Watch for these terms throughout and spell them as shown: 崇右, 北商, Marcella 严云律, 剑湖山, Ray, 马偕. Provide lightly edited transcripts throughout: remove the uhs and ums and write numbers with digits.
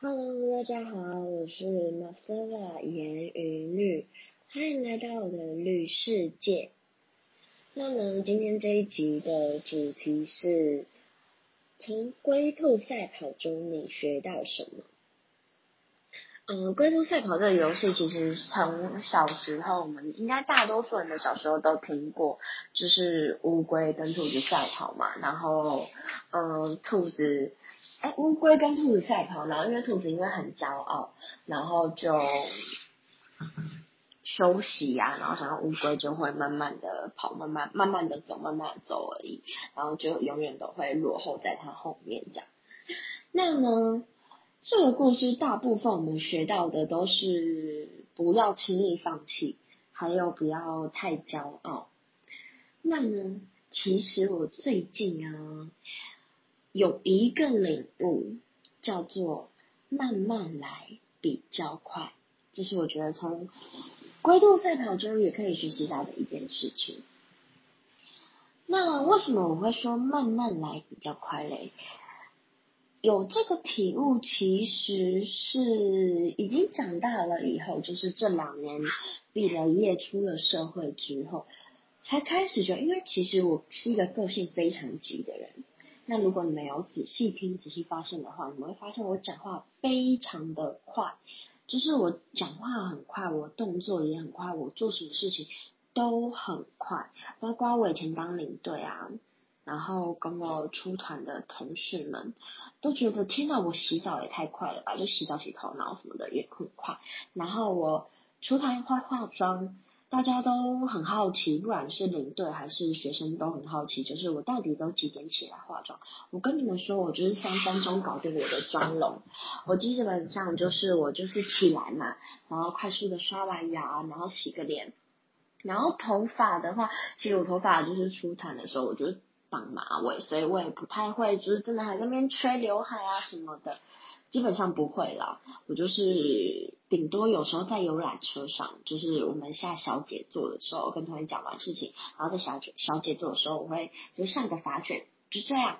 Hello， 大家好，我是 Marcella 严云律，欢迎来到我的律世界。那么今天这一集的主题是从龟兔赛跑中你学到什么？龟兔赛跑这个游戏其实从小时候我们应该大多数人的小时候都听过，就是乌龟跟兔子赛跑嘛，然后乌龟跟兔子赛跑，然后因为兔子很骄傲，然后就休息啊，然后想到乌龟就会慢慢的跑，慢慢的走，慢慢的走而已，然后就永远都会落后在它后面这样。那呢？这个故事大部分我们学到的都是不要轻易放弃，还有不要太骄傲。那呢，其实我最近有一个领悟，叫做慢慢来比较快，这是我觉得从龟兔赛跑中也可以学习到的一件事情。那为什么我会说慢慢来比较快嘞？有这个体悟其实是已经长大了以后，就是这2年毕了业出了社会之后才开始觉得，因为其实我是一个个性非常急的人，那如果你们有仔细听仔细发现的话，你们会发现我讲话非常的快，就是我讲话很快，我动作也很快，我做什么事情都很快，包括我以前当领队啊，然后跟我出团的同事们都觉得天哪，我洗澡也太快了吧，就洗澡洗头脑什么的也很快，然后我出团化妆大家都很好奇，不管是领队还是学生都很好奇，就是我到底都几点起来化妆。我跟你们说，我就是3分钟搞定我的妆容，我基本上就是起来嘛，然后快速的刷完牙，然后洗个脸，然后头发的话，其实我头发就是出团的时候我就绑马尾，所以我也不太会就是真的还在那边吹刘海啊什么的，基本上不会啦。我就是顶多有时候在游览车上，就是我们下小姐座的时候跟同学讲完事情，然后在小姐座的时候我会就上个发卷，就这样。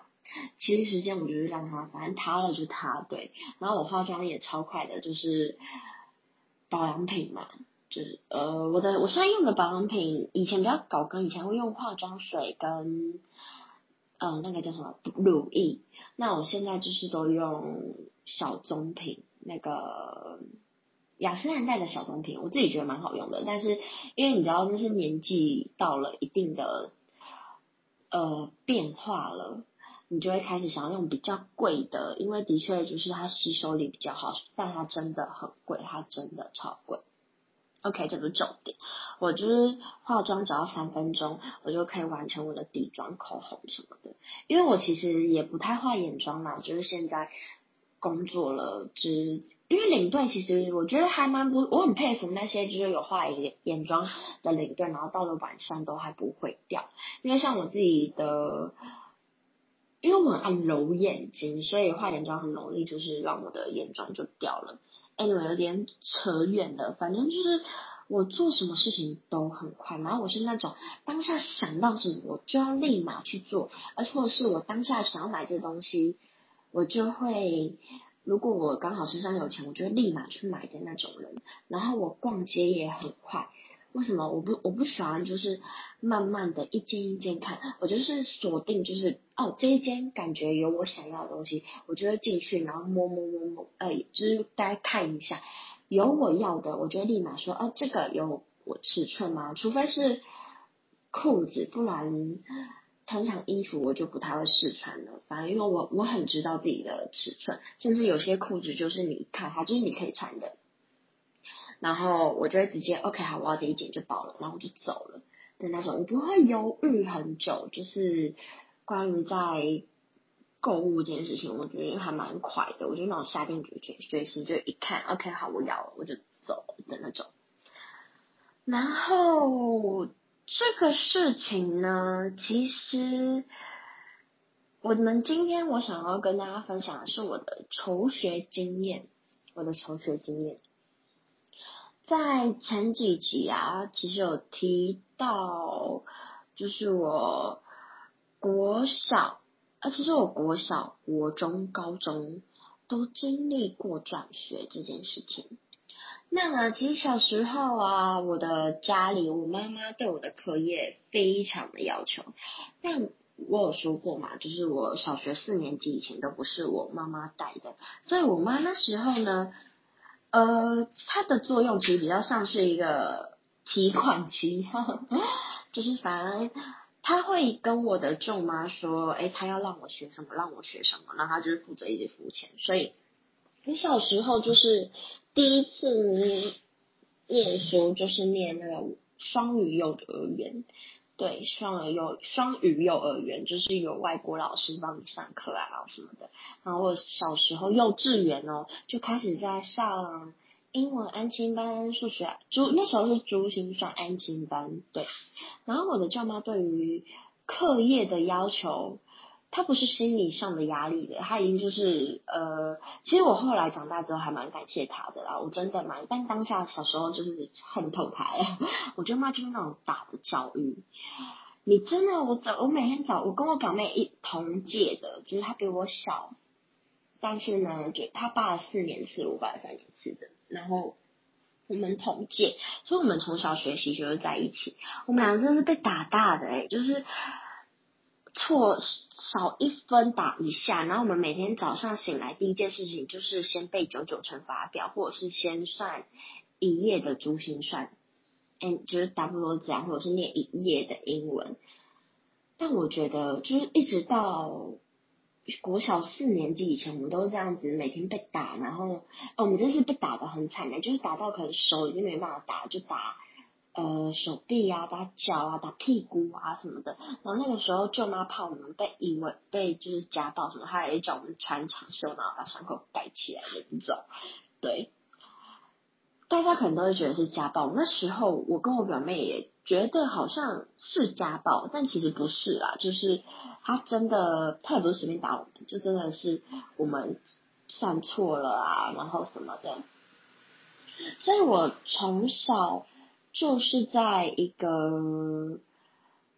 其实时间我就是让它，反正塌了就塌，对。然后我化妆也超快的，就是保养品嘛，就是我现在用的保养品，以前比较搞跟以前会用化妆水跟那个叫什么乳液，那我现在就是都用小棕瓶，那个雅诗兰黛的小棕瓶，我自己觉得蛮好用的，但是因为你知道就是年纪到了一定的变化了，你就会开始想要用比较贵的，因为的确就是它吸收力比较好，但它真的很贵，它真的超贵。OK， 这不是重点，我就是化妆只要3分钟我就可以完成我的底妆口红什么的，因为我其实也不太化眼妆嘛，就是现在工作了，因为领队其实我觉得还蛮不，我很佩服那些就是有化眼妆的领队，然后到了晚上都还不会掉，因为像我自己的，因为我很爱揉眼睛，所以化眼妆很容易就是让我的眼妆就掉了。Anyway， 有点扯远了，反正就是我做什么事情都很快，然后我是那种当下想到什么我就要立马去做，而且或是我当下想要买这东西，我就会，如果我刚好身上有钱，我就会立马去买的那种人。然后我逛街也很快，为什么我不喜欢就是慢慢的一间一间看，我就是锁定就是这一间感觉有我想要的东西，我就会进去然后摸，就是大概看一下有我要的，我就会立马说这个有我尺寸吗？除非是裤子，不然通常衣服我就不太会试穿了，反正因为我很知道自己的尺寸，甚至有些裤子就是你看它就是你可以穿的。然后我就会直接 OK 好，我要这一件就包了，然后我就走了的那种，我不会犹豫很久。就是关于在购物这件事情，我觉得还蛮快的，我就那种下定决心就一看 OK 好，我要了我就走的那种。然后这个事情呢，其实今天我想要跟大家分享的是我的求学经验。在前几集其实有提到，就是我国小，国中、高中都经历过转学这件事情。那呢，其实小时候啊，我的家里，我妈妈对我的课业非常的要求。但我有说过嘛，就是我小学4年级以前都不是我妈妈带的，所以我妈那时候呢，她的作用其实比较像是一个提款机，就是反而她会跟我的舅妈说，她要让我学什么，让我学什么，然后她就是负责一直付钱，所以你小时候就是第一次念书就是念那个双语幼儿园，对，双语幼儿园就是有外国老师帮你上课啊什么的。然后我小时候幼稚园哦，就开始在上英文安亲班、数学，那时候是珠心算安亲班，对。然后我的舅妈对于课业的要求，他不是心理上的压力的，他已经就是其实我后来长大之后还蛮感谢他的啦，我真的蛮，但当下小时候就是恨透他了。我觉得妈就是那种打的教育，你真的，我每天我跟我表妹一同届的，就是他比我小，但是呢，就他爸4年次，我爸3年次的，然后我们同届，所以我们从小学习就是在一起，我们两个真的是被打大的就是。错少1分打1下，然后我们每天早上醒来第一件事情就是先背99乘法表，或者是先算一页的珠心算，就是差不多这样，或者是念一页的英文。但我觉得就是一直到国小4年级以前，我们都这样子每天被打，然后我们真是被打得很惨的，就是打到可能手已经没办法打，就打手臂啊，打脚啊，打屁股啊什么的。然后那个时候舅妈怕我们以为被就是家暴什么，她也叫我们穿长袖，然后把伤口盖起来的那种。对，大家可能都会觉得是家暴。那时候我跟我表妹也觉得好像是家暴，但其实不是啦，就是她真的，她也不是随便打我们，就真的是我们算错了啊，然后什么的。所以我从小就是在一个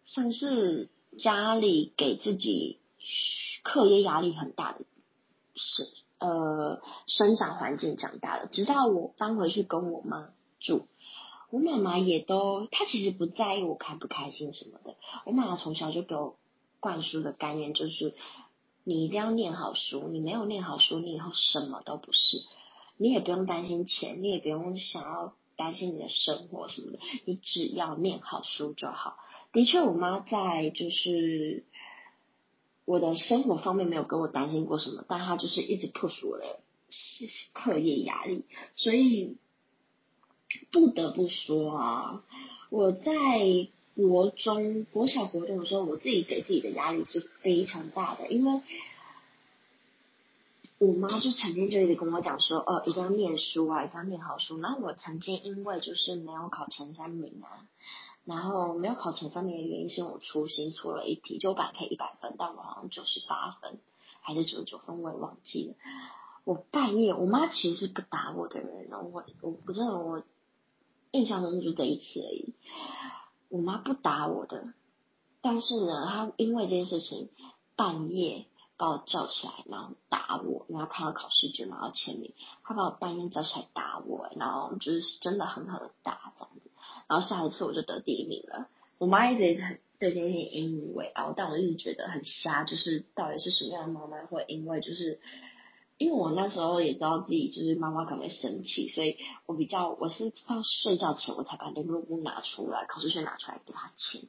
算是家里给自己课业压力很大的生长环境长大了，直到我搬回去跟我妈住，我妈妈也都，她其实不在意我开不开心什么的，我妈妈从小就给我灌输的概念就是你一定要念好书，你没有念好书，你以后什么都不是，你也不用担心钱，你也不用想要担心你的生活什么的，你只要念好书就好。的确，我妈在就是我的生活方面没有跟我担心过什么，但她就是一直 push 我的课业压力，所以不得不说啊，我在国小国中的时候，我自己给自己的压力是非常大的，因为我妈就曾经就一直跟我讲说，一定要念书啊，一定要念好书。然后我曾经因为就是没有考前3名啊，然后没有考前3名的原因是我粗心错了一题，就我本来可以100分，但我好像98分还是99分，我也忘记了。我半夜，我妈其实是不打我的人，然后我真的我印象中就这一次而已，我妈不打我的，但是呢，她因为这件事情半夜把我叫起来，然后打我，然后看到考试卷嘛要签名，他把我半夜叫起来打我，然后就是真的很好的打这样子。然后下一次我就得第1名了。我妈一直很对这些引以为傲，但我一直觉得很瞎，就是到底是什么样的妈妈会因为就是，因为我那时候也知道自己就是妈妈可能会生气，所以我是到睡觉前我才把联络簿拿出来，考试卷拿出来给他签。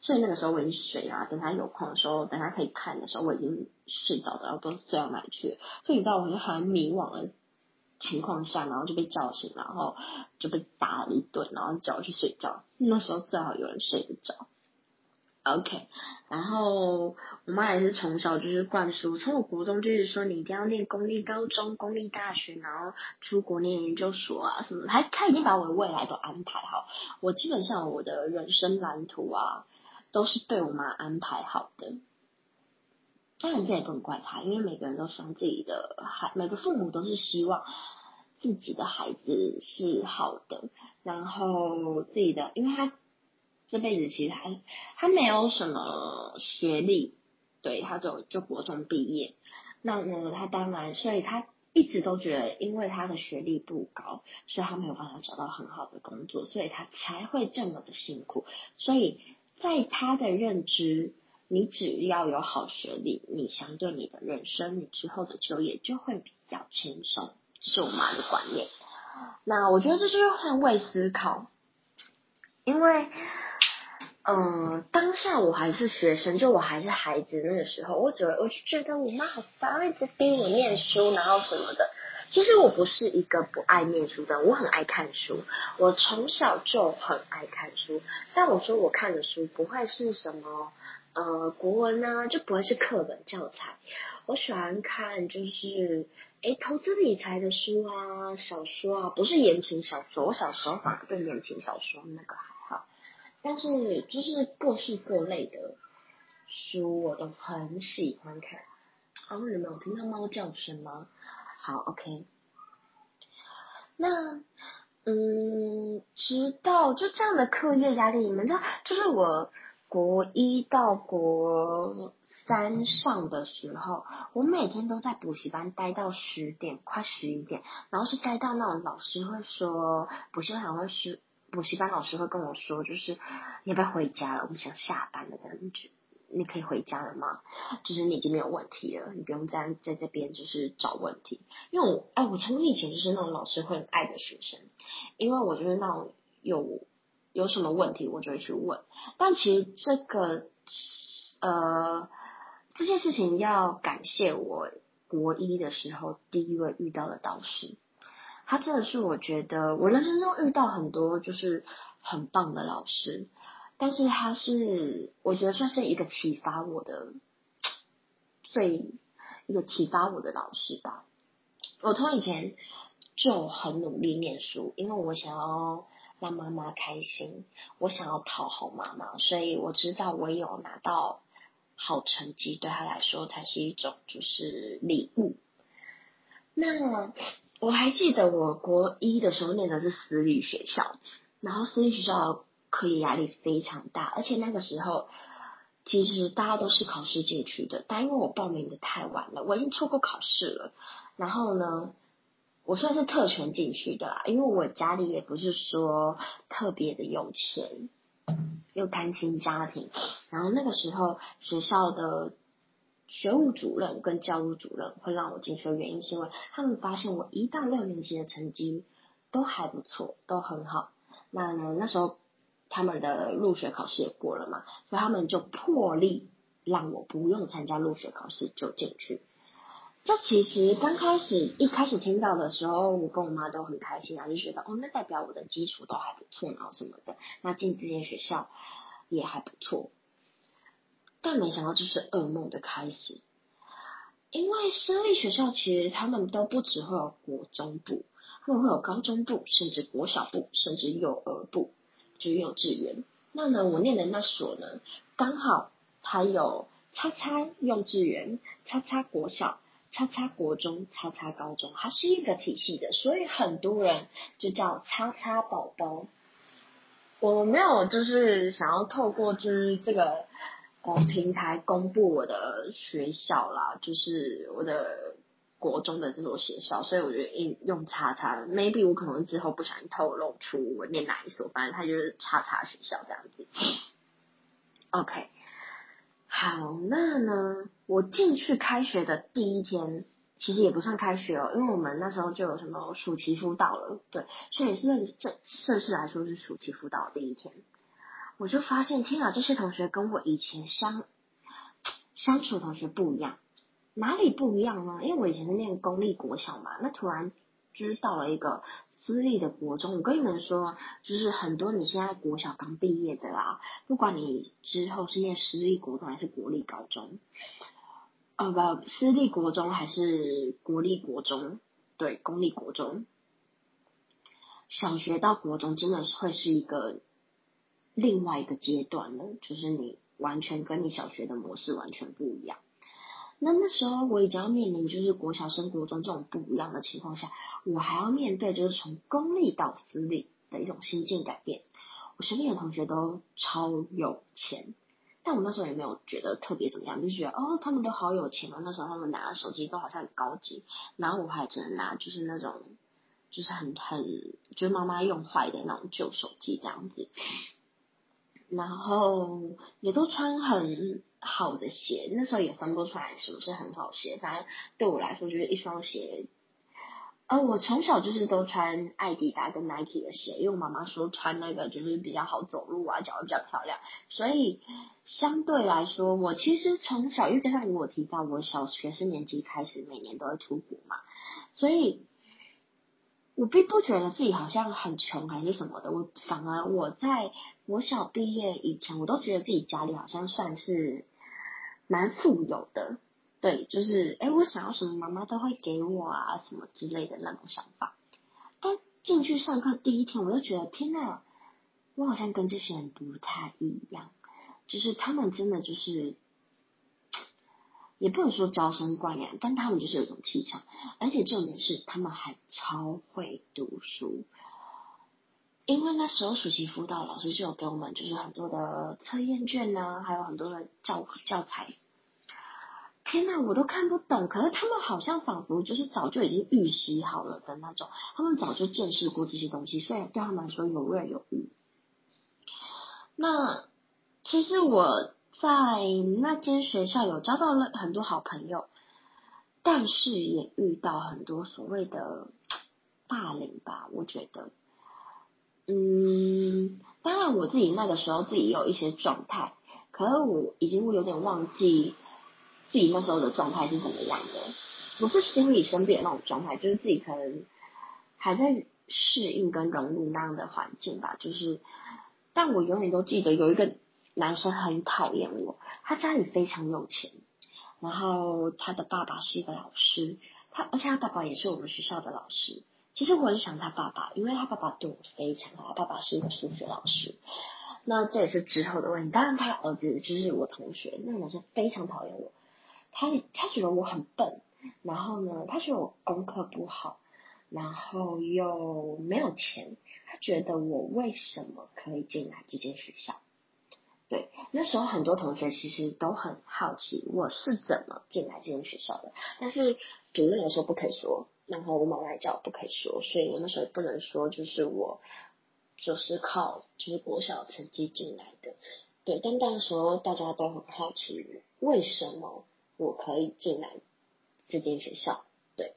所以那个时候我已经睡了，等他有空的时候，等他可以看的时候，我已经睡着的，然后都睡到哪里去了。所以你知道我就很迷惘的情况下，然后就被叫醒，然后就被打了一顿，然后叫我去睡觉。那时候最好有人睡得着。OK， 然后我妈也是从小就是灌输，从我国中就是说你一定要念公立高中、公立大学，然后出国念研究所啊什么的。她已经把我的未来都安排好，我基本上我的人生蓝图啊，都是被我妈安排好的。当然这也不能怪她，因为每个人都希望自己的每个父母都是希望自己的孩子是好的，然后自己的，因为她这辈子其实她没有什么学历，对，她就国中毕业，那呢她当然，所以她一直都觉得因为他的学历不高，所以他没有办法找到很好的工作，所以他才会这么的辛苦。所以在他的认知，你只要有好学历，你相对你的人生，你之后的就业就会比较轻松，这是我妈的观念。那我觉得这就是换位思考，因为当下我还是学生，就我还是孩子那个时候，我就觉得我妈好烦，一直逼我念书，然后什么的。其实我不是一个不爱念书的人，我很爱看书，我从小就很爱看书。但我说我看的书不会是什么国文啊，就不会是课本教材。我喜欢看就是投资理财的书啊，小说啊，不是言情小说。我小时候反而对言情小说那个还好，但是就是各式各类的书我都很喜欢看。然后你们有听到猫叫声吗？好 OK。 那直到就这样的课业压力，你们知道，就是我国一到国三上的时候，我每天都在补习班待到10点快11点，然后是待到那种老师会说，补习班老师会跟我说，就是你要不要回家了，我们想下班的感觉，你可以回家了吗？就是你已经没有问题了，你不用在这边就是找问题。因为我从以前就是那种老师会很爱的学生，因为我就是那种有什么问题我就会去问。但其实这些事情要感谢我国一的时候第一位遇到的导师，他真的是我觉得我人生中遇到很多就是很棒的老师，但是他是我觉得算是一个启发我的老师吧。我从以前就很努力念书，因为我想要让妈妈开心，我想要讨好妈妈，所以我知道我有拿到好成绩对她来说才是一种就是礼物。那我还记得我国一的时候念的是私立学校，然后私立学校课业压力非常大，而且那个时候其实大家都是考试进去的，但因为我报名的太晚了，我已经错过考试了。然后呢，我算是特权进去的啦，因为我家里也不是说特别的有钱，又单亲家庭。然后那个时候学校的学务主任跟教务主任会让我进去的原因是因为他们发现我1到6年级的成绩都还不错，都很好。那呢，那时候他们的入学考试也过了嘛，所以他们就破例让我不用参加入学考试就进去。这其实一开始听到的时候，我跟我妈都很开心啊，就觉得那代表我的基础都还不错，然后什么的，那进这间学校也还不错。但没想到就是噩梦的开始，因为私立学校其实他们都不只会有国中部，他们会有高中部，甚至国小部，甚至幼儿部，就是幼稚园。那呢，我念的那所呢，刚好它有XX幼稚园、XX国小、XX国中、XX高中，它是一个体系的，所以很多人就叫XX宝宝。我没有就是想要透过就是这个平台公布我的学校啦，就是我的国中的这所学校，所以我就用XX。maybe 我可能之后不小心透露出我念哪一所，反正它就是XX学校这样子。OK。好，那呢，我进去开学的第一天，其实也不算开学哦，因为我们那时候就有什么暑期辅导了，对，所以正式来说是暑期辅导的第一天，我就发现，天啊，这些同学跟我以前相处的同学不一样。哪里不一样呢？因为我以前是念公立国小嘛，那突然就是到了一个私立的国中，我跟你们说，就是很多你现在国小刚毕业的啦，不管你之后是念私立国中还是国立高中，私立国中还是国立国中，对，公立国中，小学到国中真的会是一个另外一个阶段了，就是你完全跟你小学的模式完全不一样。那时候我已经要面临就是国小升国中这种不一样的情况下，我还要面对就是从公立到私立的一种心境改变。我身边的同学都超有钱，但我那时候也没有觉得特别怎么样，就觉得哦他们都好有钱哦，那时候他们拿的手机都好像很高级，然后我还只能拿就是那种就是很就是妈妈用坏的那种旧手机这样子，然后也都穿很好的鞋，那时候也分不出来什么是很好鞋，反正对我来说就是一双鞋。我从小就是都穿爱迪达跟 Nike 的鞋，因为我妈妈说穿那个就是比较好走路啊，脚比较漂亮，所以相对来说我其实从小，因为加上我提到我小学生年纪开始每年都会出国嘛，所以我并不觉得自己好像很穷还是什么的，我反而我在我小毕业以前我都觉得自己家里好像算是蛮富有的，对，就是我想要什么妈妈都会给我啊什么之类的那种想法。但进去上课第一天我就觉得天哪，我好像跟这些人不太一样，就是他们真的就是也不能说娇生惯养，但他们就是有种气场，而且重点是他们还超会读书。因为那时候暑期辅导老师就有给我们就是很多的测验卷啊，还有很多的教材，天哪，我都看不懂，可是他们好像仿佛就是早就已经预习好了的那种，他们早就见识过这些东西，所以对他们来说游刃有余。那其实我在那间学校有交到了很多好朋友，但是也遇到很多所谓的霸凌吧，我觉得。当然我自己那个时候自己有一些状态，可是我已经有点忘记自己那时候的状态是怎么样的，不是心理生病的那种状态，就是自己可能还在适应跟融入那样的环境吧。就是但我永远都记得有一个男生很讨厌我，他家里非常有钱，然后他的爸爸是一个老师，而且他爸爸也是我们学校的老师。其实我很喜欢他爸爸，因为他爸爸对我非常好，他爸爸是一个数学老师。那这也是之后的问题，当然他儿子就是我同学，那个男生非常讨厌我，他觉得我很笨，然后呢他觉得我功课不好，然后又没有钱，他觉得我为什么可以进来这间学校。对，那时候很多同学其实都很好奇我是怎么进来这间学校的，但是主任有时候不可以说，然后我妈妈也叫我不可以说，所以我那时候不能说就是我就是靠就是国小成绩进来的。对，但那时候大家都很好奇为什么我可以进来这间学校。对，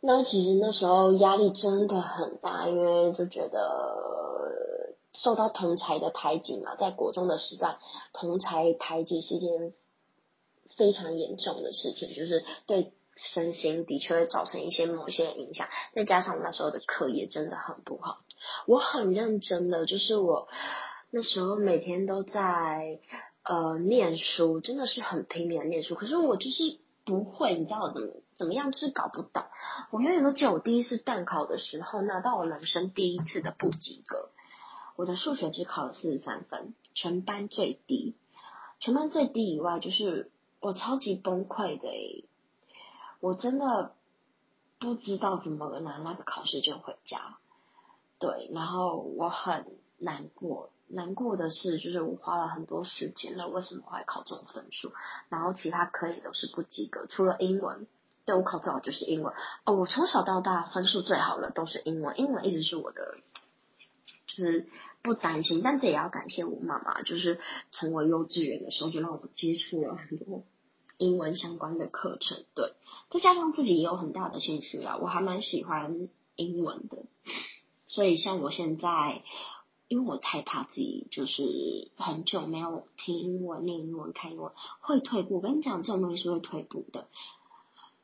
那其实那时候压力真的很大，因为就觉得受到同儕的排挤嘛，在国中的时代，同儕排挤是一件非常严重的事情，就是对身心的确会造成某一些影响。再加上那时候的课业真的很不好，我很认真的，就是我那时候每天都在念书，真的是很拼命的念书，可是我就是不会，你知道我怎么样就是搞不懂。我永远都记得我第一次段考的时候拿到我人生第一次的不及格，我的数学只考了43分，全班最低以外，就是我超级崩溃的我真的不知道怎么拿那个考试卷回家。对，然后我很难过的是，就是我花了很多时间了，为什么我还考这种分数？然后其他科也都是不及格，除了英文，对，我考最好就是英文。我从小到大分数最好的都是英文，英文一直是我的，就是不担心，但这也要感谢我妈妈，就是从我幼稚园的时候就让我接触了很多英文相关的课程。对，再加上自己也有很大的兴趣啦，我还蛮喜欢英文的，所以像我现在。因为我太怕自己就是很久没有听英文、念英文、看英文会退步，我跟你讲这种东西是会退步的，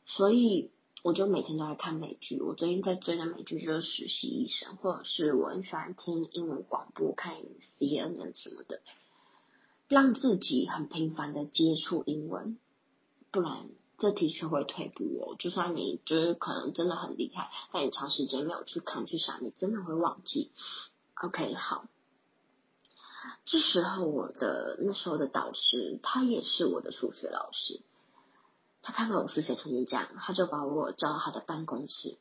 所以我就每天都在看美剧。我最近在追的美剧就是《实习医生》，或者是我很喜欢听英文广播，看 CNN 什么的，让自己很频繁的接触英文，不然这的确会退步哦。就算你就是可能真的很厉害，但你长时间没有去看去想，你真的会忘记。OK， 好，这时候那时候的导师，他也是我的数学老师，他看到我数学成绩这样，他就把我叫到他的办公室，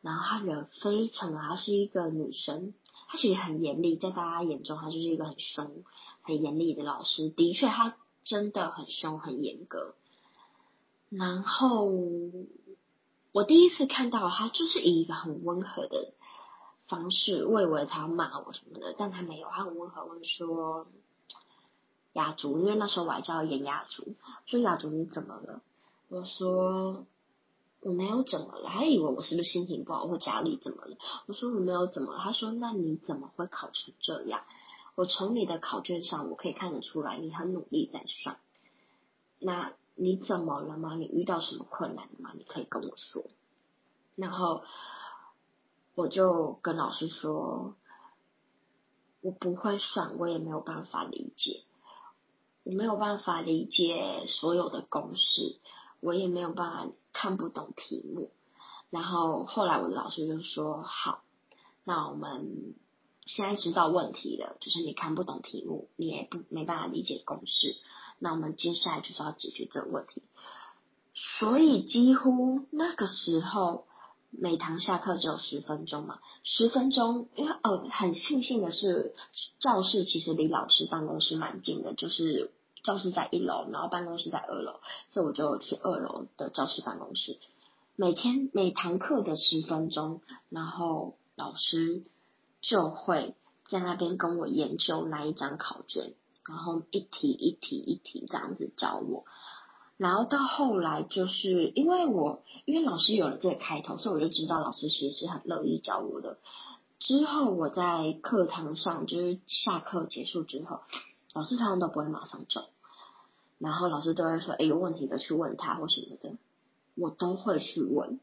然后他人非常好，她是一个女生，他其实很严厉，在大家眼中他就是一个很凶很严厉的老师，的确他真的很凶很严格。然后我第一次看到他就是以一个很温和的方式，我以为他要骂我什么的，但他没有，他很温和问说雅竹，因为那时候我还叫严雅竹，说雅竹你怎么了？我说我没有怎么了，他以为我是不是心情不好或家里怎么了，我说我没有怎么了，他说那你怎么会考出这样？我从你的考卷上我可以看得出来你很努力在上，那你怎么了吗？你遇到什么困难吗？你可以跟我说。然后我就跟老师说我不会算，我也没有办法理解，我没有办法理解所有的公式，我也没有办法看不懂题目。然后后来我的老师就说好，那我们现在知道问题了，就是你看不懂题目，你也不没办法理解公式，那我们接下来就是要解决这个问题。所以几乎那个时候每堂下课只有10分钟嘛，10分钟，因为很庆幸的是教室其实离老师办公室蛮近的，就是教室在1楼，然后办公室在2楼，所以我就去2楼的教室办公室。每堂课的10分钟，然后老师就会在那边跟我研究那一张考卷，然后一题一题一题这样子教我。然后到后来就是因为老师有了这个开头，所以我就知道老师其实是很乐意教我的。之后我在课堂上就是下课结束之后，老师通常都不会马上走，然后老师都会说有问题的去问他或什么的，我都会去问。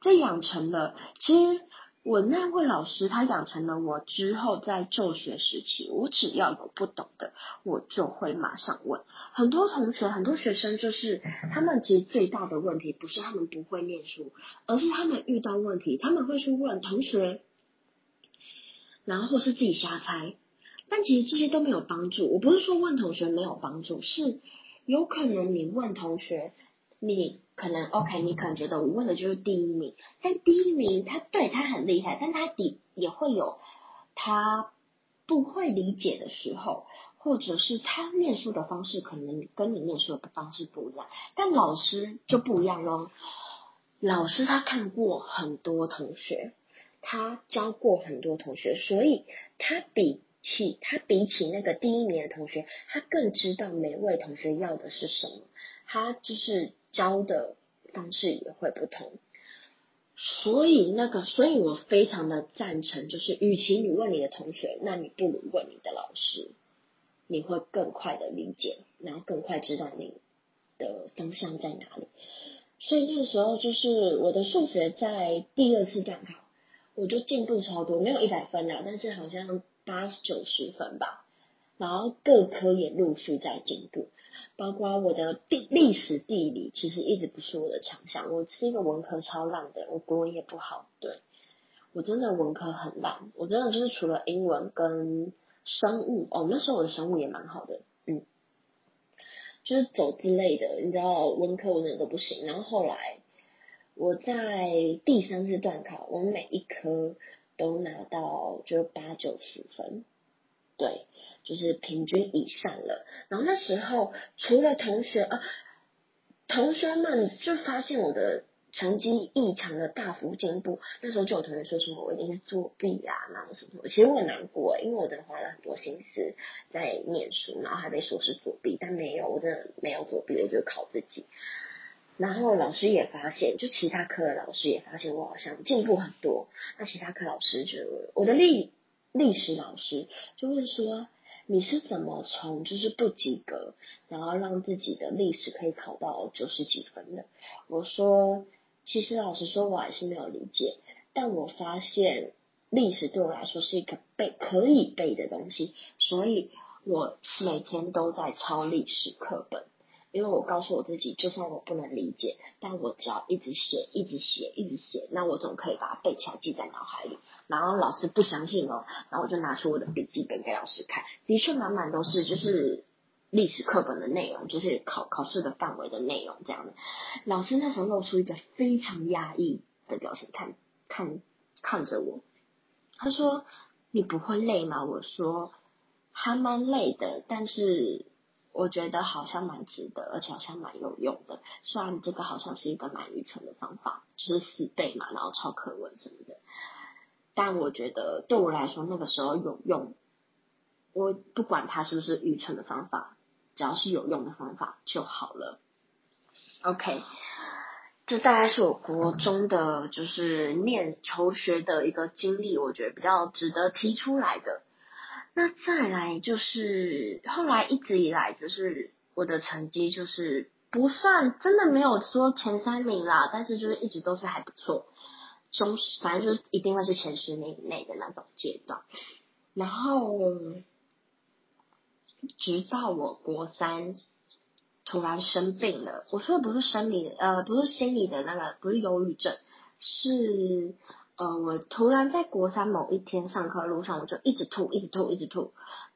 这养成了，其实我那位老师他养成了我之后在就学时期，我只要有不懂的我就会马上问。很多同学很多学生就是他们其实最大的问题不是他们不会念书，而是他们遇到问题他们会去问同学，然后或是自己瞎猜，但其实这些都没有帮助。我不是说问同学没有帮助，是有可能你问同学，你可能 OK， 你可能觉得我问的就是第一名，但第一名他很厉害，但他也会有他不会理解的时候，或者是他念书的方式可能跟你念书的方式不一样，但老师就不一样咯。老师他看过很多同学，他教过很多同学，所以他比起那个第一名的同学，他更知道每位同学要的是什么，他就是教的方式也会不同。所以我非常的赞成，就是与其你问你的同学，那你不如问你的老师，你会更快的理解，然后更快知道你的方向在哪里。所以那个时候就是我的数学在第2次段考我就进步超多，没有100分啦，但是好像80-90分吧，然后各科也陆续在进步，包括我的历史地理其实一直不是我的强项，我是一个文科超烂的，我国文也不好，对，我真的文科很烂，我真的就是除了英文跟生物，那时候我的生物也蛮好的，就是走之类的，你知道文科我真的都不行。然后后来我在第3次段考，我每一科都拿到就80-90分，对，就是平均以上了。然后那时候除了同学们就发现我的成绩异常的大幅进步，那时候就有同学说什么我一定是作弊啊，然后什么，其实我很难过，因为我真的花了很多心思在念书，然后还被说是作弊，但没有，我真的没有作弊，我就靠自己。然后老师也发现，就其他科的老师也发现我好像进步很多，那其他科老师就我的历史老师就问说你是怎么从就是不及格然后让自己的历史可以考到90几分的。我说其实老实说我还是没有理解，但我发现历史对我来说是一个可以背的东西，所以我每天都在抄历史课本，因为我告诉我自己就算我不能理解，但我只要一直写一直写一直写，那我总可以把它背起来记在脑海里。然后老师不相信然后我就拿出我的笔记本给老师看，的确满满都是就是历史课本的内容，就是考试的范围的内容这样的。老师那时候露出一个非常压抑的表情看着我，他说你不会累吗？我说还蛮累的，但是我觉得好像蛮值得，而且好像蛮有用的。虽然这个好像是一个蛮愚蠢的方法，就是死背嘛，然后抄课文什么的，但我觉得对我来说那个时候有用。我不管它是不是愚蠢的方法，只要是有用的方法就好了。 OK， 这大概是我国中的就是念求学的一个经历，我觉得比较值得提出来的。那再来就是后来一直以来就是我的成绩就是不算真的没有说前3名啦，但是就是一直都是还不错，反正就是一定会是前10名以内的那种阶段。然后直到我国3突然生病了，我说的不是不是心理的那个，不是忧郁症，是我突然在国3某一天上课路上我就一直吐，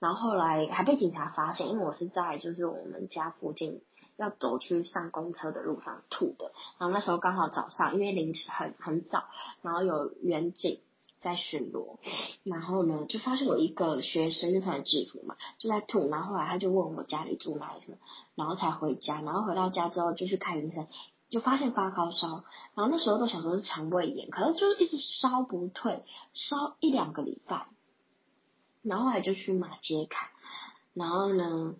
然后后来还被警察发现，因为我是在就是我们家附近要走去上公车的路上吐的，然后那时候刚好早上，因为临时很早，然后有远景在巡逻，然后呢就发现我一个学生就穿制服嘛，就在吐，然后后来他就问我家里住哪里什么，然后才回家，然后回到家之后就去看医生，就发现发高烧，然后那时候都想说是肠胃炎，可是就是一直烧不退，烧1-2个礼拜，然后后来就去马偕看，然后呢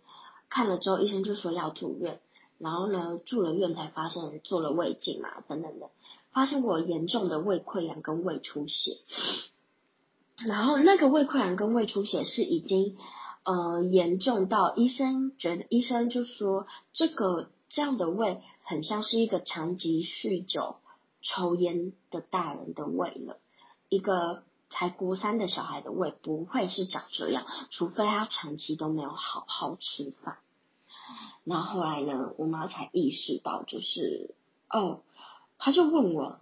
看了之后医生就说要住院，然后呢住了院才发现做了胃镜嘛等等的，发现我有严重的胃溃疡跟胃出血，然后那个胃溃疡跟胃出血是已经严重到医生就说这样的胃很像是一个长期酗酒抽烟的大人的胃了，一个才国3的小孩的胃不会是长这样，除非他长期都没有好好吃饭。然后后来呢我妈才意识到，就是他就问我，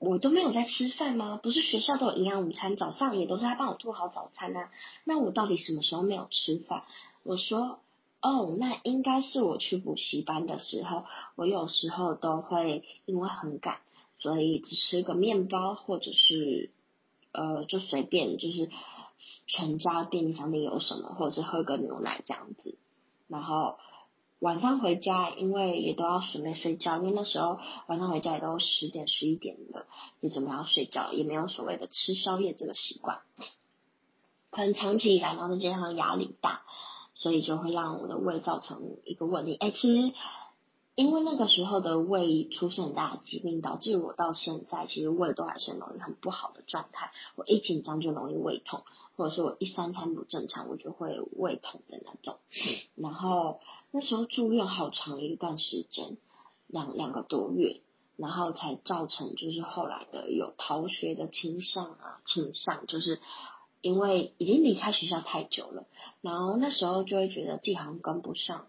我都没有在吃饭吗？不是学校都有营养午餐，早上也都是他帮我做好早餐啊，那我到底什么时候没有吃饭？我说那应该是我去补习班的时候，我有时候都会因为很赶，所以只吃个面包，或者是就随便就是全家便利商店有什么，或者是喝个牛奶这样子。然后晚上回家，因为也都要准备睡觉，因为那时候晚上回家也都10点11点了，也准备要睡觉，也没有所谓的吃宵夜这个习惯。可能长期以来，然后再加上压力大，所以就会让我的胃造成一个问题。其实因为那个时候的胃出现很大的疾病，导致我到现在其实胃都还是容易很不好的状态。我一紧张就容易胃痛，或者是我一3餐不正常我就会胃痛的那种。然后那时候住院好长一段时间，2个多月，然后才造成就是后来的有逃学的倾向，就是因为已经离开学校太久了，然后那时候就会觉得自己好像跟不上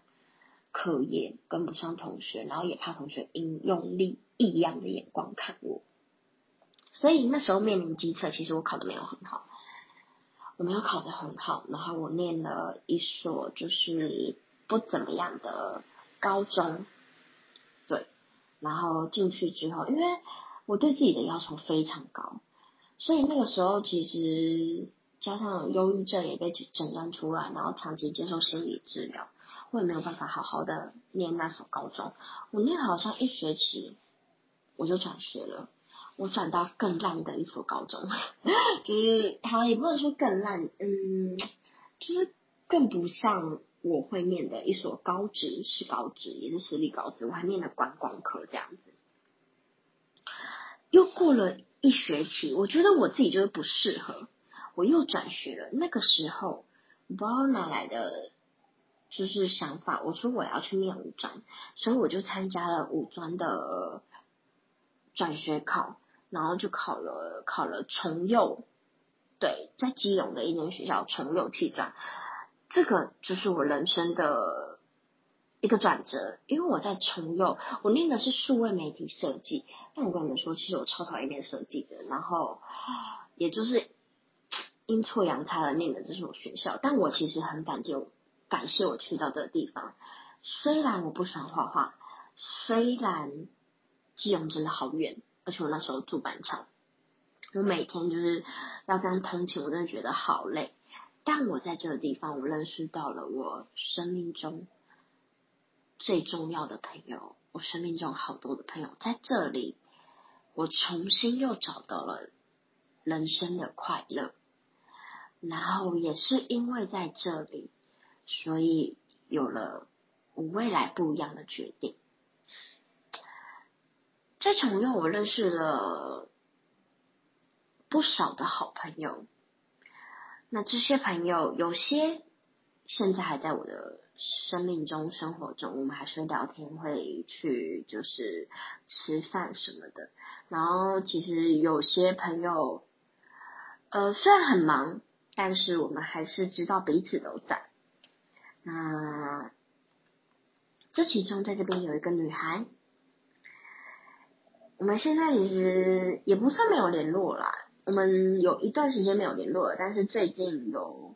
课业，跟不上同学，然后也怕同学用异样的眼光看我，所以那时候面临基测，其实我考得没有很好。我没有考得很好，然后我念了一所就是不怎么样的高中，对，然后进去之后，因为我对自己的要求非常高，所以那个时候其实加上忧郁症也被诊断出来，然后长期接受心理治疗，我也没有办法好好的念那所高中。我念好像1学期我就转学了，我转到更烂的一所高中，就是好像也不能说更烂，就是更不像我会念的一所高职，是高职也是私立高职，我还念了观光科这样子。又过了1学期，我觉得我自己就是不适合，我又转学了。那个时候我不知道哪来的就是想法，我说我要去念五专，所以我就参加了五专的转学考。然后就考了崇右，对，在基隆的一间学校崇右技专，这个就是我人生的一个转折。因为我在崇右，我念的是数位媒体设计，但我跟你们说，其实我超讨厌念设计的，然后也就是阴错阳差的念的这所学校，但我其实很感谢我去到这个地方。虽然我不喜欢画画，虽然基隆真的好远，而且我那时候住板桥，就每天就是要这样通勤，我真的觉得好累。但我在这个地方，我认识到了我生命中最重要的朋友，我生命中好多的朋友，在这里我重新又找到了人生的快乐。然后也是因为在这里，所以有了我未来不一样的决定。在重佑，我认识了不少的好朋友。那这些朋友有些现在还在我的生命中生活中，我们还是会聊天，会去就是吃饭什么的。然后其实有些朋友虽然很忙，但是我们还是知道彼此都在。那这其中在这边有一个女孩，我们现在其实也不算没有联络啦，我们有一段时间没有联络了，但是最近有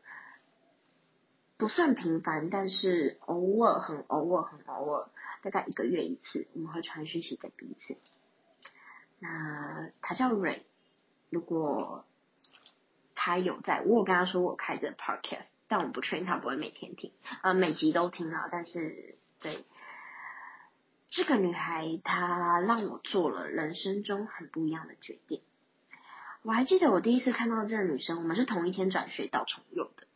不算频繁，但是很偶尔，大概1个月一次，我们会传讯息给彼此。那他叫 Ray， 如果他有在，我有跟他说我开着 podcast， 但我不确定他不会每天听，每集都听啊，但是对这个女孩，她让我做了人生中很不一样的决定。我还记得我第一次看到这个女生，我们是同一天转学到重佑的，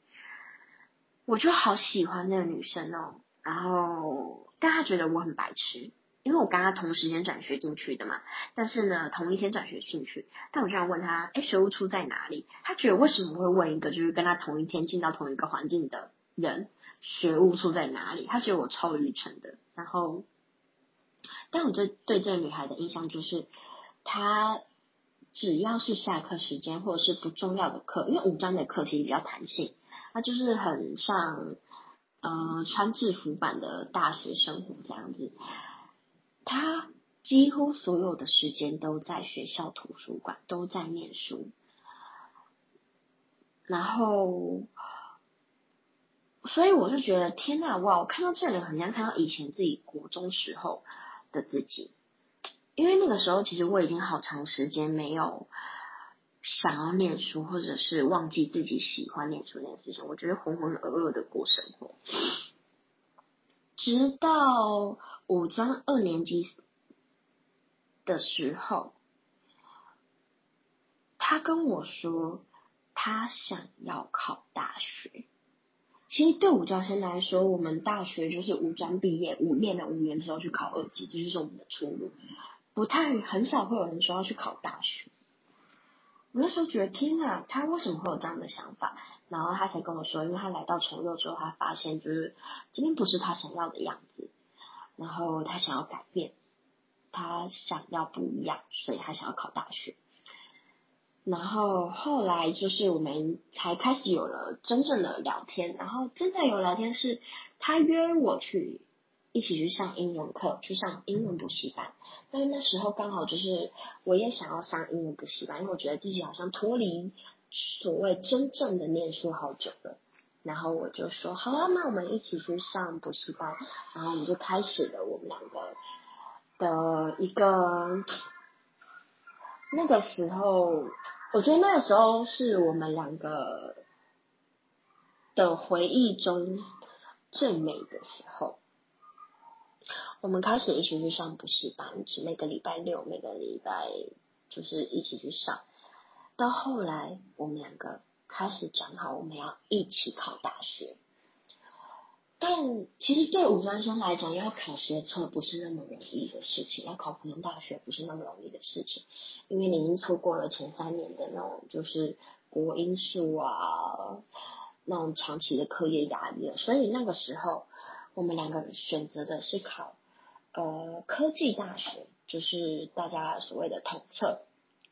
我就好喜欢这个女生哦。然后但她觉得我很白痴，因为我跟她同时间转学进去的嘛，但是呢同一天转学进去，但我就要问她学务处在哪里，她觉得为什么会问一个就是跟她同一天进到同一个环境的人学务处在哪里，她觉得我超愚蠢的。然后但我对这个女孩的印象就是，她只要是下课时间或者是不重要的课，因为五专的课其实比较弹性，它就是很像穿制服版的大学生活这样子。他几乎所有的时间都在学校图书馆，都在念书。然后所以我就觉得天哪，哇，我看到这里很像看到以前自己国中时候的自己。因为那个时候其实我已经好长时间没有想要念书，或者是忘记自己喜欢念书这件事情，我觉得浑浑噩噩的过生活。直到五专2年级的时候，他跟我说他想要考大学。其实对五专生来说，我们大学就是五专毕业5年之后去考2技，这就是我们的出路，很少会有人说要去考大学。我那时候觉得天哪，他为什么会有这样的想法？然后他才跟我说，因为他来到重佑之后，他发现就是今天不是他想要的样子，然后他想要改变，他想要不一样，所以他想要考大学。然后后来就是我们才开始有了真正的聊天，然后真的有聊天是他约我去一起去上英文课，去上英文补习班。但是那时候刚好就是我也想要上英文补习班，因为我觉得自己好像脱离所谓真正的念书好久了。然后我就说好啊，那我们一起去上补习班。然后我们就开始了我们2个的一个，那个时候我觉得那个时候是我们2个的回忆中最美的时候。我们开始一起去上补习班，每个礼拜6每个礼拜就是一起去上，到后来我们2个开始讲好我们要一起考大学。但其实对五专生来讲，要考学测不是那么容易的事情，要考普通大学不是那么容易的事情，因为你已经错过了前3年的那种就是国英数啊那种长期的课业压力了。所以那个时候我们2个选择的是考科技大学，就是大家所谓的统测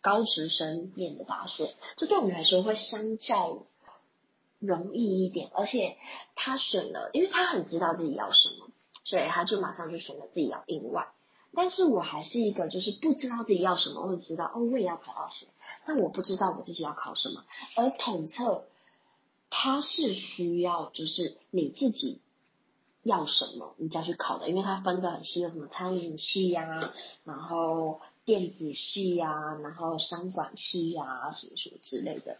高职生念的大学，这对我们来说会相较容易一点。而且他选了，因为他很知道自己要什么，所以他就马上就选了自己要英外。但是我还是一个就是不知道自己要什么，我只知道我也要考大学，但我不知道我自己要考什么。而统测它是需要就是你自己要什么你再去考的，因为它分得很细，有什么餐饮系啊，然后电子系啊，然后商管系啊，什么什么之类的。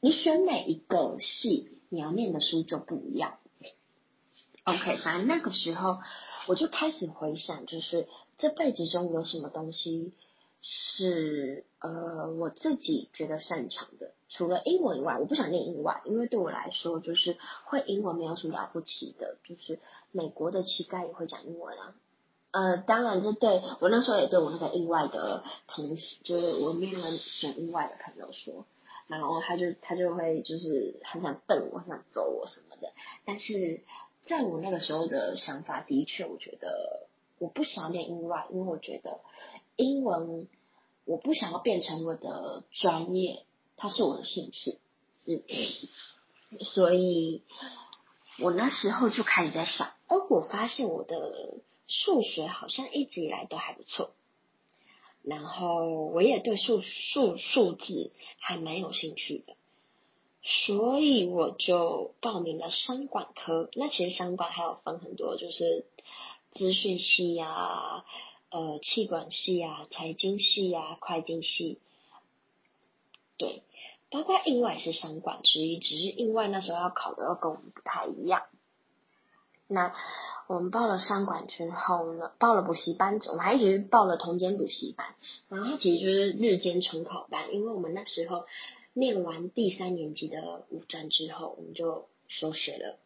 你选每一个系，你要念的书就不一样。OK， 反正那个时候我就开始回想，就是这辈子中有什么东西是我自己觉得擅长的，除了英文以外，我不想念英文，因为对我来说就是会英文没有什么了不起的，就是美国的乞丐也会讲英文啊。当然这对我那时候也对我那个英外的同学，就是我那个选英外的朋友说，然后他就会就是很想瞪我，很想揍我什么的，但是在我那个时候的想法，的确我觉得我不想念英外，因为我觉得英文我不想要变成我的专业，它是我的兴趣。所以我那时候就开始在想，我发现我的数学好像一直以来都还不错，然后我也对数字还蛮有兴趣的，所以我就报名了商管科。那其实商管还有分很多，就是资讯系啊、企管系啊、财经系啊、会计系，对，包括英外是商管之一，只是英外那时候要考的又跟我们不太一样。那我们报了商管之后呢，报了补习班，我们还一直报了同间补习班，然后它其实就是日间重考班，因为我们那时候念完第三年级的五专之后，我们就休学了。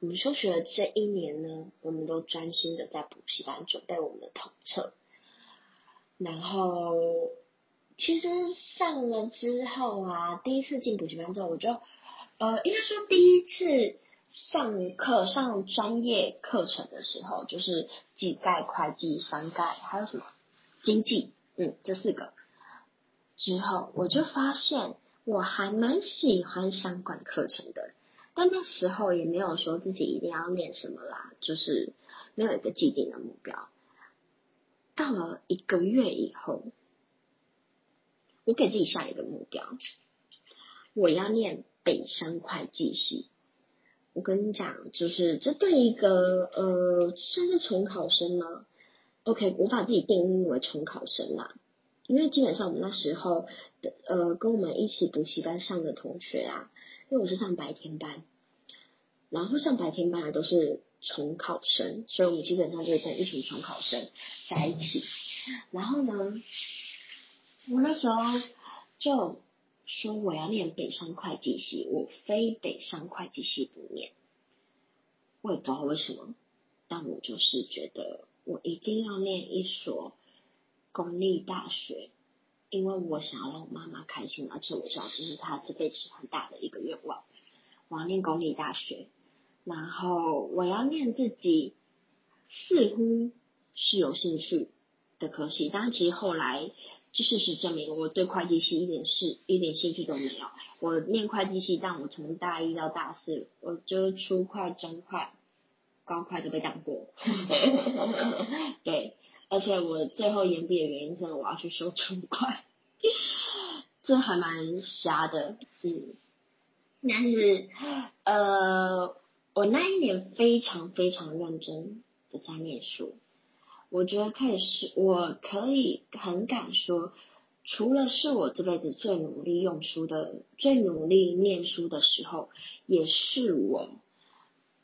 我们休学了这一年呢，我们都专心的在补习班准备我们的统测，然后其实上了之后啊，第一次进补习班之后，我就应该说第一次上专业课程的时候，就是技概、会计、商概，还有什么经济，这4个。之后我就发现我还蛮喜欢商管课程的，但那时候也没有说自己一定要练什么啦，就是没有一个既定的目标。到了1个月以后，我给自己下一个目标，我要念北商会计系。我跟你讲，就是这对一个算是重考生吗 ？OK， 我把自己定义为重考生啦，因为基本上我们那时候跟我们一起补习班上的同学啊，因为我是上白天班，然后上白天班的都是重考生，所以我们基本上就跟一群重考生在一起。然后呢，我那时候就说我要念北商会计系，我非北商会计系不念。我也不知道为什么，但我就是觉得我一定要念一所公立大学，因为我想要让我妈妈开心，而且我知道这是她这辈子很大的一个愿望。我要念公立大学，然后我要念自己似乎是有兴趣的科系，但其实后来就事实证明，我对会计系一点兴趣都没有。我念会计系，但我从大1到大4，我就是初会、中会、高会都被当过。对，而且我最后延毕的原因是我要去修中会，这还蛮瞎的。但是我那一年非常非常认真的在念书。我觉得我可以很敢说，除了是我这辈子最努力用书的、最努力念书的时候，也是我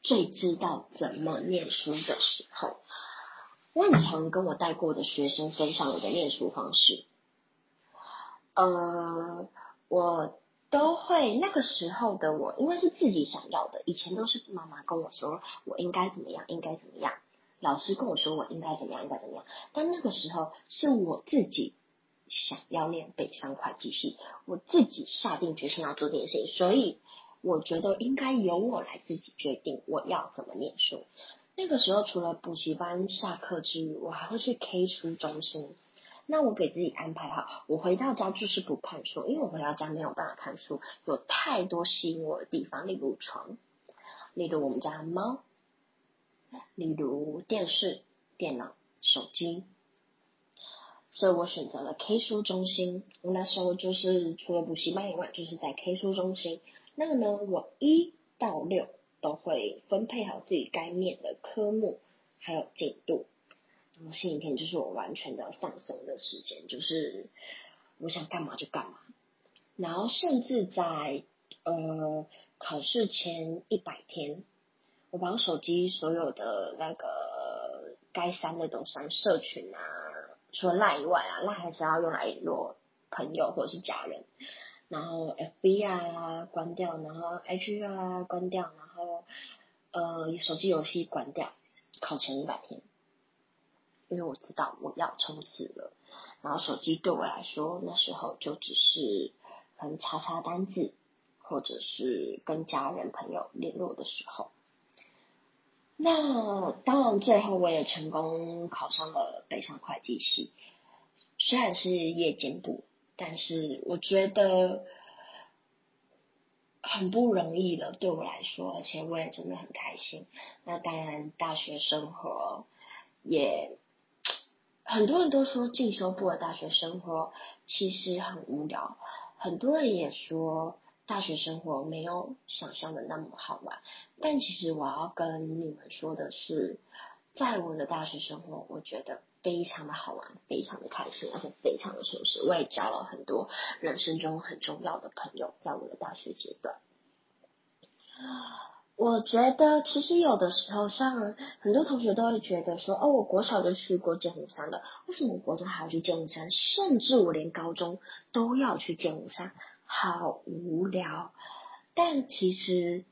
最知道怎么念书的时候。我很常跟我带过的学生分享我的念书方式。我都会，那个时候的我，因为是自己想要的，以前都是妈妈跟我说我应该怎么样，应该怎么样。老师跟我说我应该怎么样，应该怎么样，但那个时候是我自己想要念北商会计系，我自己下定决心要做这件事情，所以我觉得应该由我来自己决定我要怎么念书。那个时候除了补习班下课之余，我还会去 K 书中心。那我给自己安排好，我回到家就是不看书，因为我回到家没有办法看书，有太多吸引我的地方，例如床，例如我们家的猫，例如电视、电脑、手机，所以我选择了 K 书中心。我那时候就是除了补习班以外，就是在 K 书中心。那呢，我1到6都会分配好自己该念的科目还有进度，星期天就是我完全的放松的时间，就是我想干嘛就干嘛。然后甚至在考试前100天，我把手机所有的那个该删的都删，社群啊，除了赖以外啊，赖还是要用来联络朋友或者是家人。然后 FB 啊关掉，然后 IG 啊关掉，然后手机游戏关掉。考前100天，因为我知道我要冲刺了，然后手机对我来说那时候就只是可能查查单字，或者是跟家人朋友联络的时候。那当然最后我也成功考上了北上会计系，虽然是夜间部，但是我觉得很不容易了，对我来说，而且我也真的很开心。那当然大学生活也很多人都说进修部的大学生活其实很无聊，很多人也说大学生活没有想象的那么好玩，但其实我要跟你们说的是，在我的大学生活我觉得非常的好玩，非常的开心，而且非常的充实。我也交了很多人生中很重要的朋友，在我的大学阶段。我觉得其实有的时候，像很多同学都会觉得说，哦，我国小就去过剑湖山了，为什么我国中还要去剑湖山，甚至我连高中都要去剑湖山，好无聊。但其实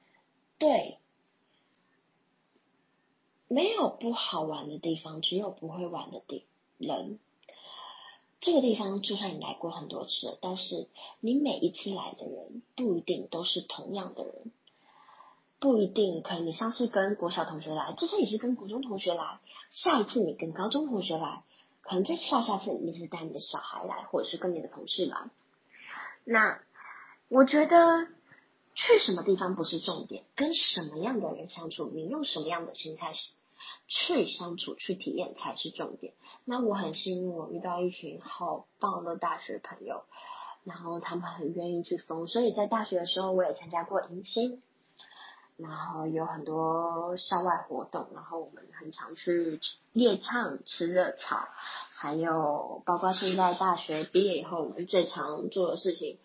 对，没有不好玩的地方，只有不会玩的人。这个地方就算你来过很多次了，但是你每一次来的人不一定都是同样的人，不一定可能你上次跟国小同学来，这次你是跟国中同学来，下一次你跟高中同学来，可能再下次你是带你的小孩来，或者是跟你的同事来。那我觉得去什么地方不是重点，跟什么样的人相处，你用什么样的心态去相处去体验才是重点。那我很幸运，我遇到一群好棒的大学朋友，然后他们很愿意去疯，所以在大学的时候我也参加过迎新，然后有很多校外活动，然后我们很常去夜唱吃热炒，还有包括现在大学毕业以后我们最常做的事情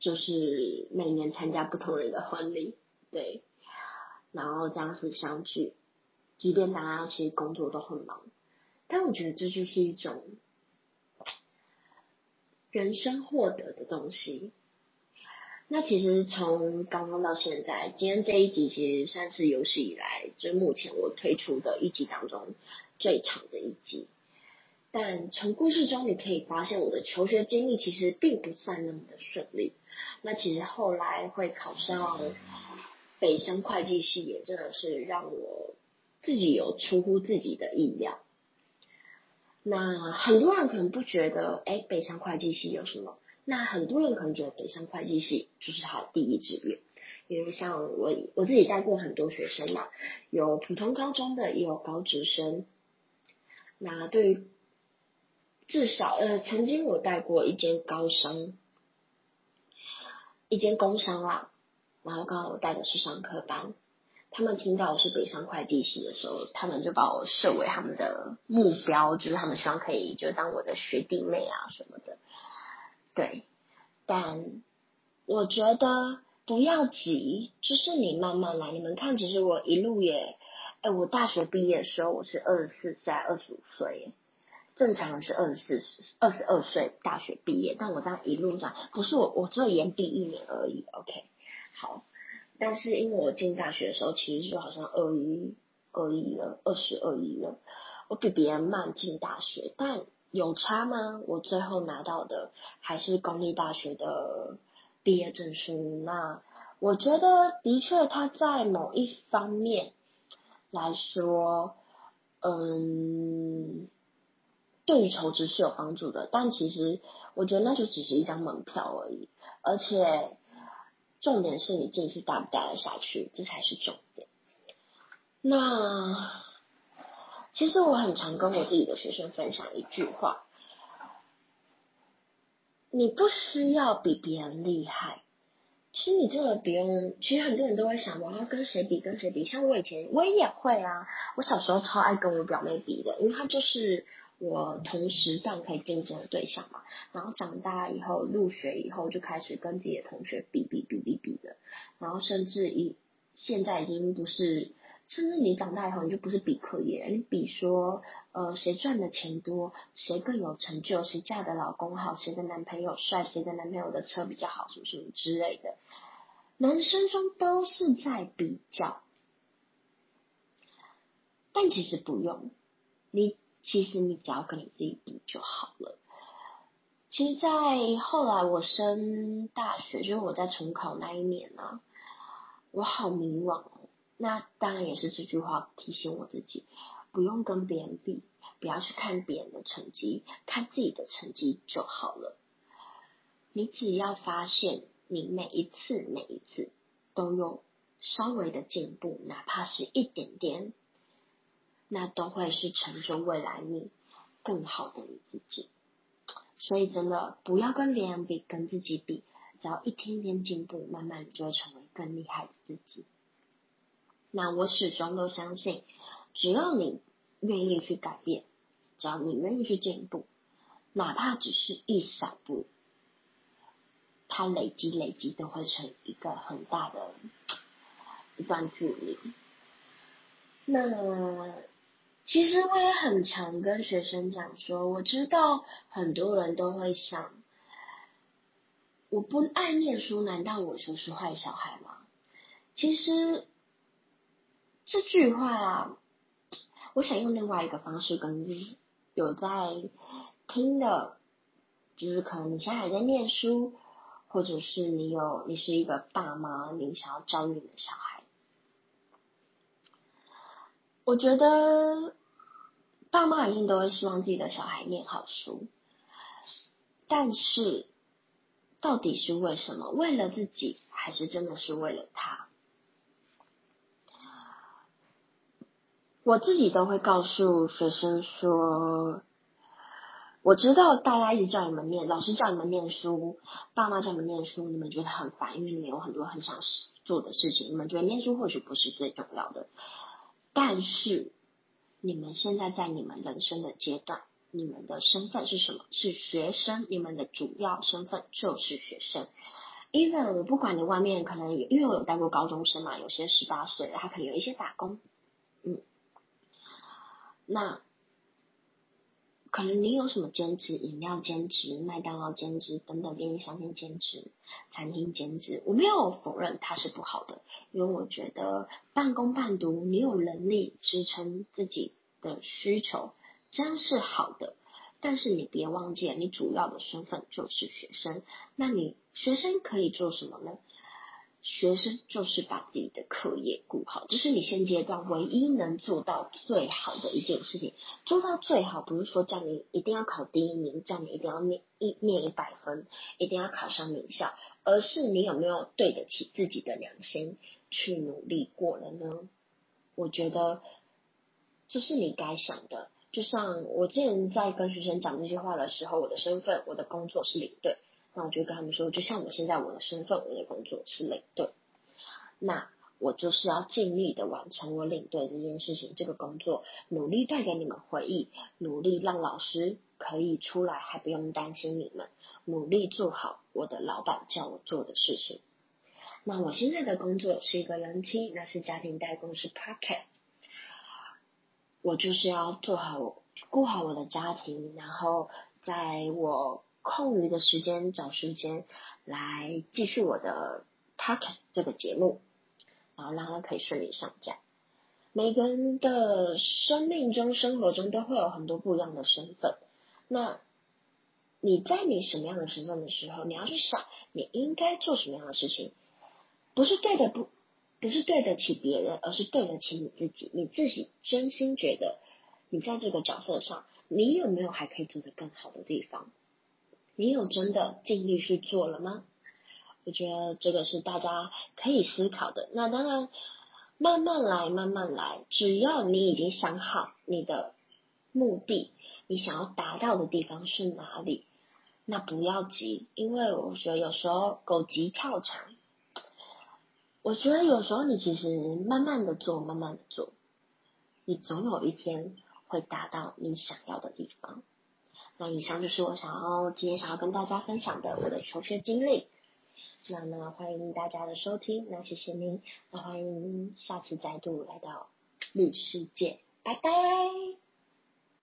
就是每年参加不同人的婚礼，对，然后这样子相聚，即便大家其实工作都很忙，但我觉得这就是一种人生获得的东西。那其实从刚刚到现在，今天这一集其实算是有史以来就是目前我推出的一集当中最长的一集，但从故事中你可以发现我的求学经历其实并不算那么的顺利。那其实后来会考上北商会计系也真的是让我自己有出乎自己的意料。那很多人可能不觉得北商会计系有什么，那很多人可能觉得北商会计系就是他的第一志愿，因为像我自己带过很多学生嘛，有普通高中的，也有高职生。那对于至少曾经我带过一间工商啦，然后刚刚我带的是商科班，他们听到我是北商会计系的时候，他们就把我设为他们的目标，就是他们希望可以就当我的学弟妹啊什么的。对，但我觉得不要急，就是你慢慢来。你们看，其实我一路也，我大学毕业的时候我是24岁、25岁耶，正常是22岁大学毕业，但我这样一路转，不是我只有延毕1年而已。OK， 好，但是因为我进大学的时候其实就好像21了，我比别人慢进大学，但有差吗？我最后拿到的还是公立大学的毕业证书。那我觉得的确它在某一方面来说，对于求职是有帮助的，但其实我觉得那就只是一张门票而已，而且重点是你进去待不待得下去，这才是重点。那其实我很常跟我自己的学生分享一句话，你不需要比别人厉害，其实你真的不用，其实很多人都会想我要跟谁比跟谁比，像我以前我也会啊，我小时候超爱跟我表妹比的，因为她就是我同时段可以竞争的对象嘛，然后长大以后入学以后就开始跟自己的同学比的，然后甚至现在已经不是，甚至你长大以后你就不是比课业，你比说谁赚的钱多，谁更有成就，谁嫁的老公好，谁的男朋友帅，谁的男朋友的车比较好，什么什么之类的，男生中都是在比较，但其实不用，其实你只要跟你自己比就好了。其实在后来我升大学，就是我在重考那一年啊，我好迷惘哦。那当然也是这句话提醒我自己，不用跟别人比，不要去看别人的成绩，看自己的成绩就好了。你只要发现你每一次都有稍微的进步，哪怕是一点点，那都会是成就未来你更好的你自己。所以真的不要跟别人比，跟自己比，只要一天一天进步，慢慢你就会成为更厉害的自己。那我始终都相信，只要你愿意去改变，只要你愿意去进步，哪怕只是一小步，它累积都会成一个很大的一段距离。那其实我也很常跟学生讲说，我知道很多人都会想，我不爱念书，难道我就是坏小孩吗？其实这句话啊，我想用另外一个方式跟有在听的，就是可能你现在还在念书，或者是你是一个爸妈，你想要教育你的小孩。我觉得爸妈一定都会希望自己的小孩念好书，但是到底是为什么？为了自己，还是真的是为了他？我自己都会告诉学生说，我知道大家一直叫你们念，老师叫你们念书，爸妈叫你们念书，你们觉得很烦，因为你们有很多很想做的事情，你们觉得念书或许不是最重要的。但是你们现在在你们人生的阶段，你们的身份是什么？是学生，你们的主要身份就是学生。even 我不管你外面可能，因为我有带过高中生嘛，有些18岁了，他可能有一些打工，那可能你有什么兼职，饮料兼职、麦当劳兼职等等，便利商店兼职、餐厅兼职，我没有否认它是不好的，因为我觉得半工半读，你有能力支撑自己的需求，这样是好的。但是你别忘记了，你主要的身份就是学生。那你学生可以做什么呢？学生就是把自己的课业顾好，这是你现阶段唯一能做到最好的一件事情。做到最好不是说叫你一定要考第一名，叫你一定要念100分，一定要考上名校，而是你有没有对得起自己的良心去努力过了呢？我觉得这是你该想的。就像我之前在跟学生讲这些话的时候，我的身份、我的工作是领队，那我就跟他们说，就像我现在我的身份、我的工作是领队，那我就是要尽力的完成我领队这件事情、这个工作，努力带给你们回忆，努力让老师可以出来还不用担心你们，努力做好我的老板叫我做的事情。那我现在的工作是一个人妻，那是家庭代工，是 podcast， 我就是要顾好我的家庭，然后在我空余的时间找时间来继续我的 podcast 这个节目，然后让它可以顺利上架。每个人的生命中、生活中都会有很多不一样的身份，那你在你什么样的身份的时候，你要去想你应该做什么样的事情，不是对得起别人，而是对得起你自己。你自己真心觉得你在这个角色上，你有没有还可以做得更好的地方？你有真的尽力去做了吗？我觉得这个是大家可以思考的。那当然，慢慢来，只要你已经想好你的目的，你想要达到的地方是哪里，那不要急，因为我觉得有时候狗急跳墙，我觉得有时候你其实慢慢的做，慢慢的做，你总有一天会达到你想要的地方。那以上就是我今天想要跟大家分享的我的求学经历。那欢迎大家的收听，那谢谢您，那欢迎您下次再度来到绿世界，拜拜。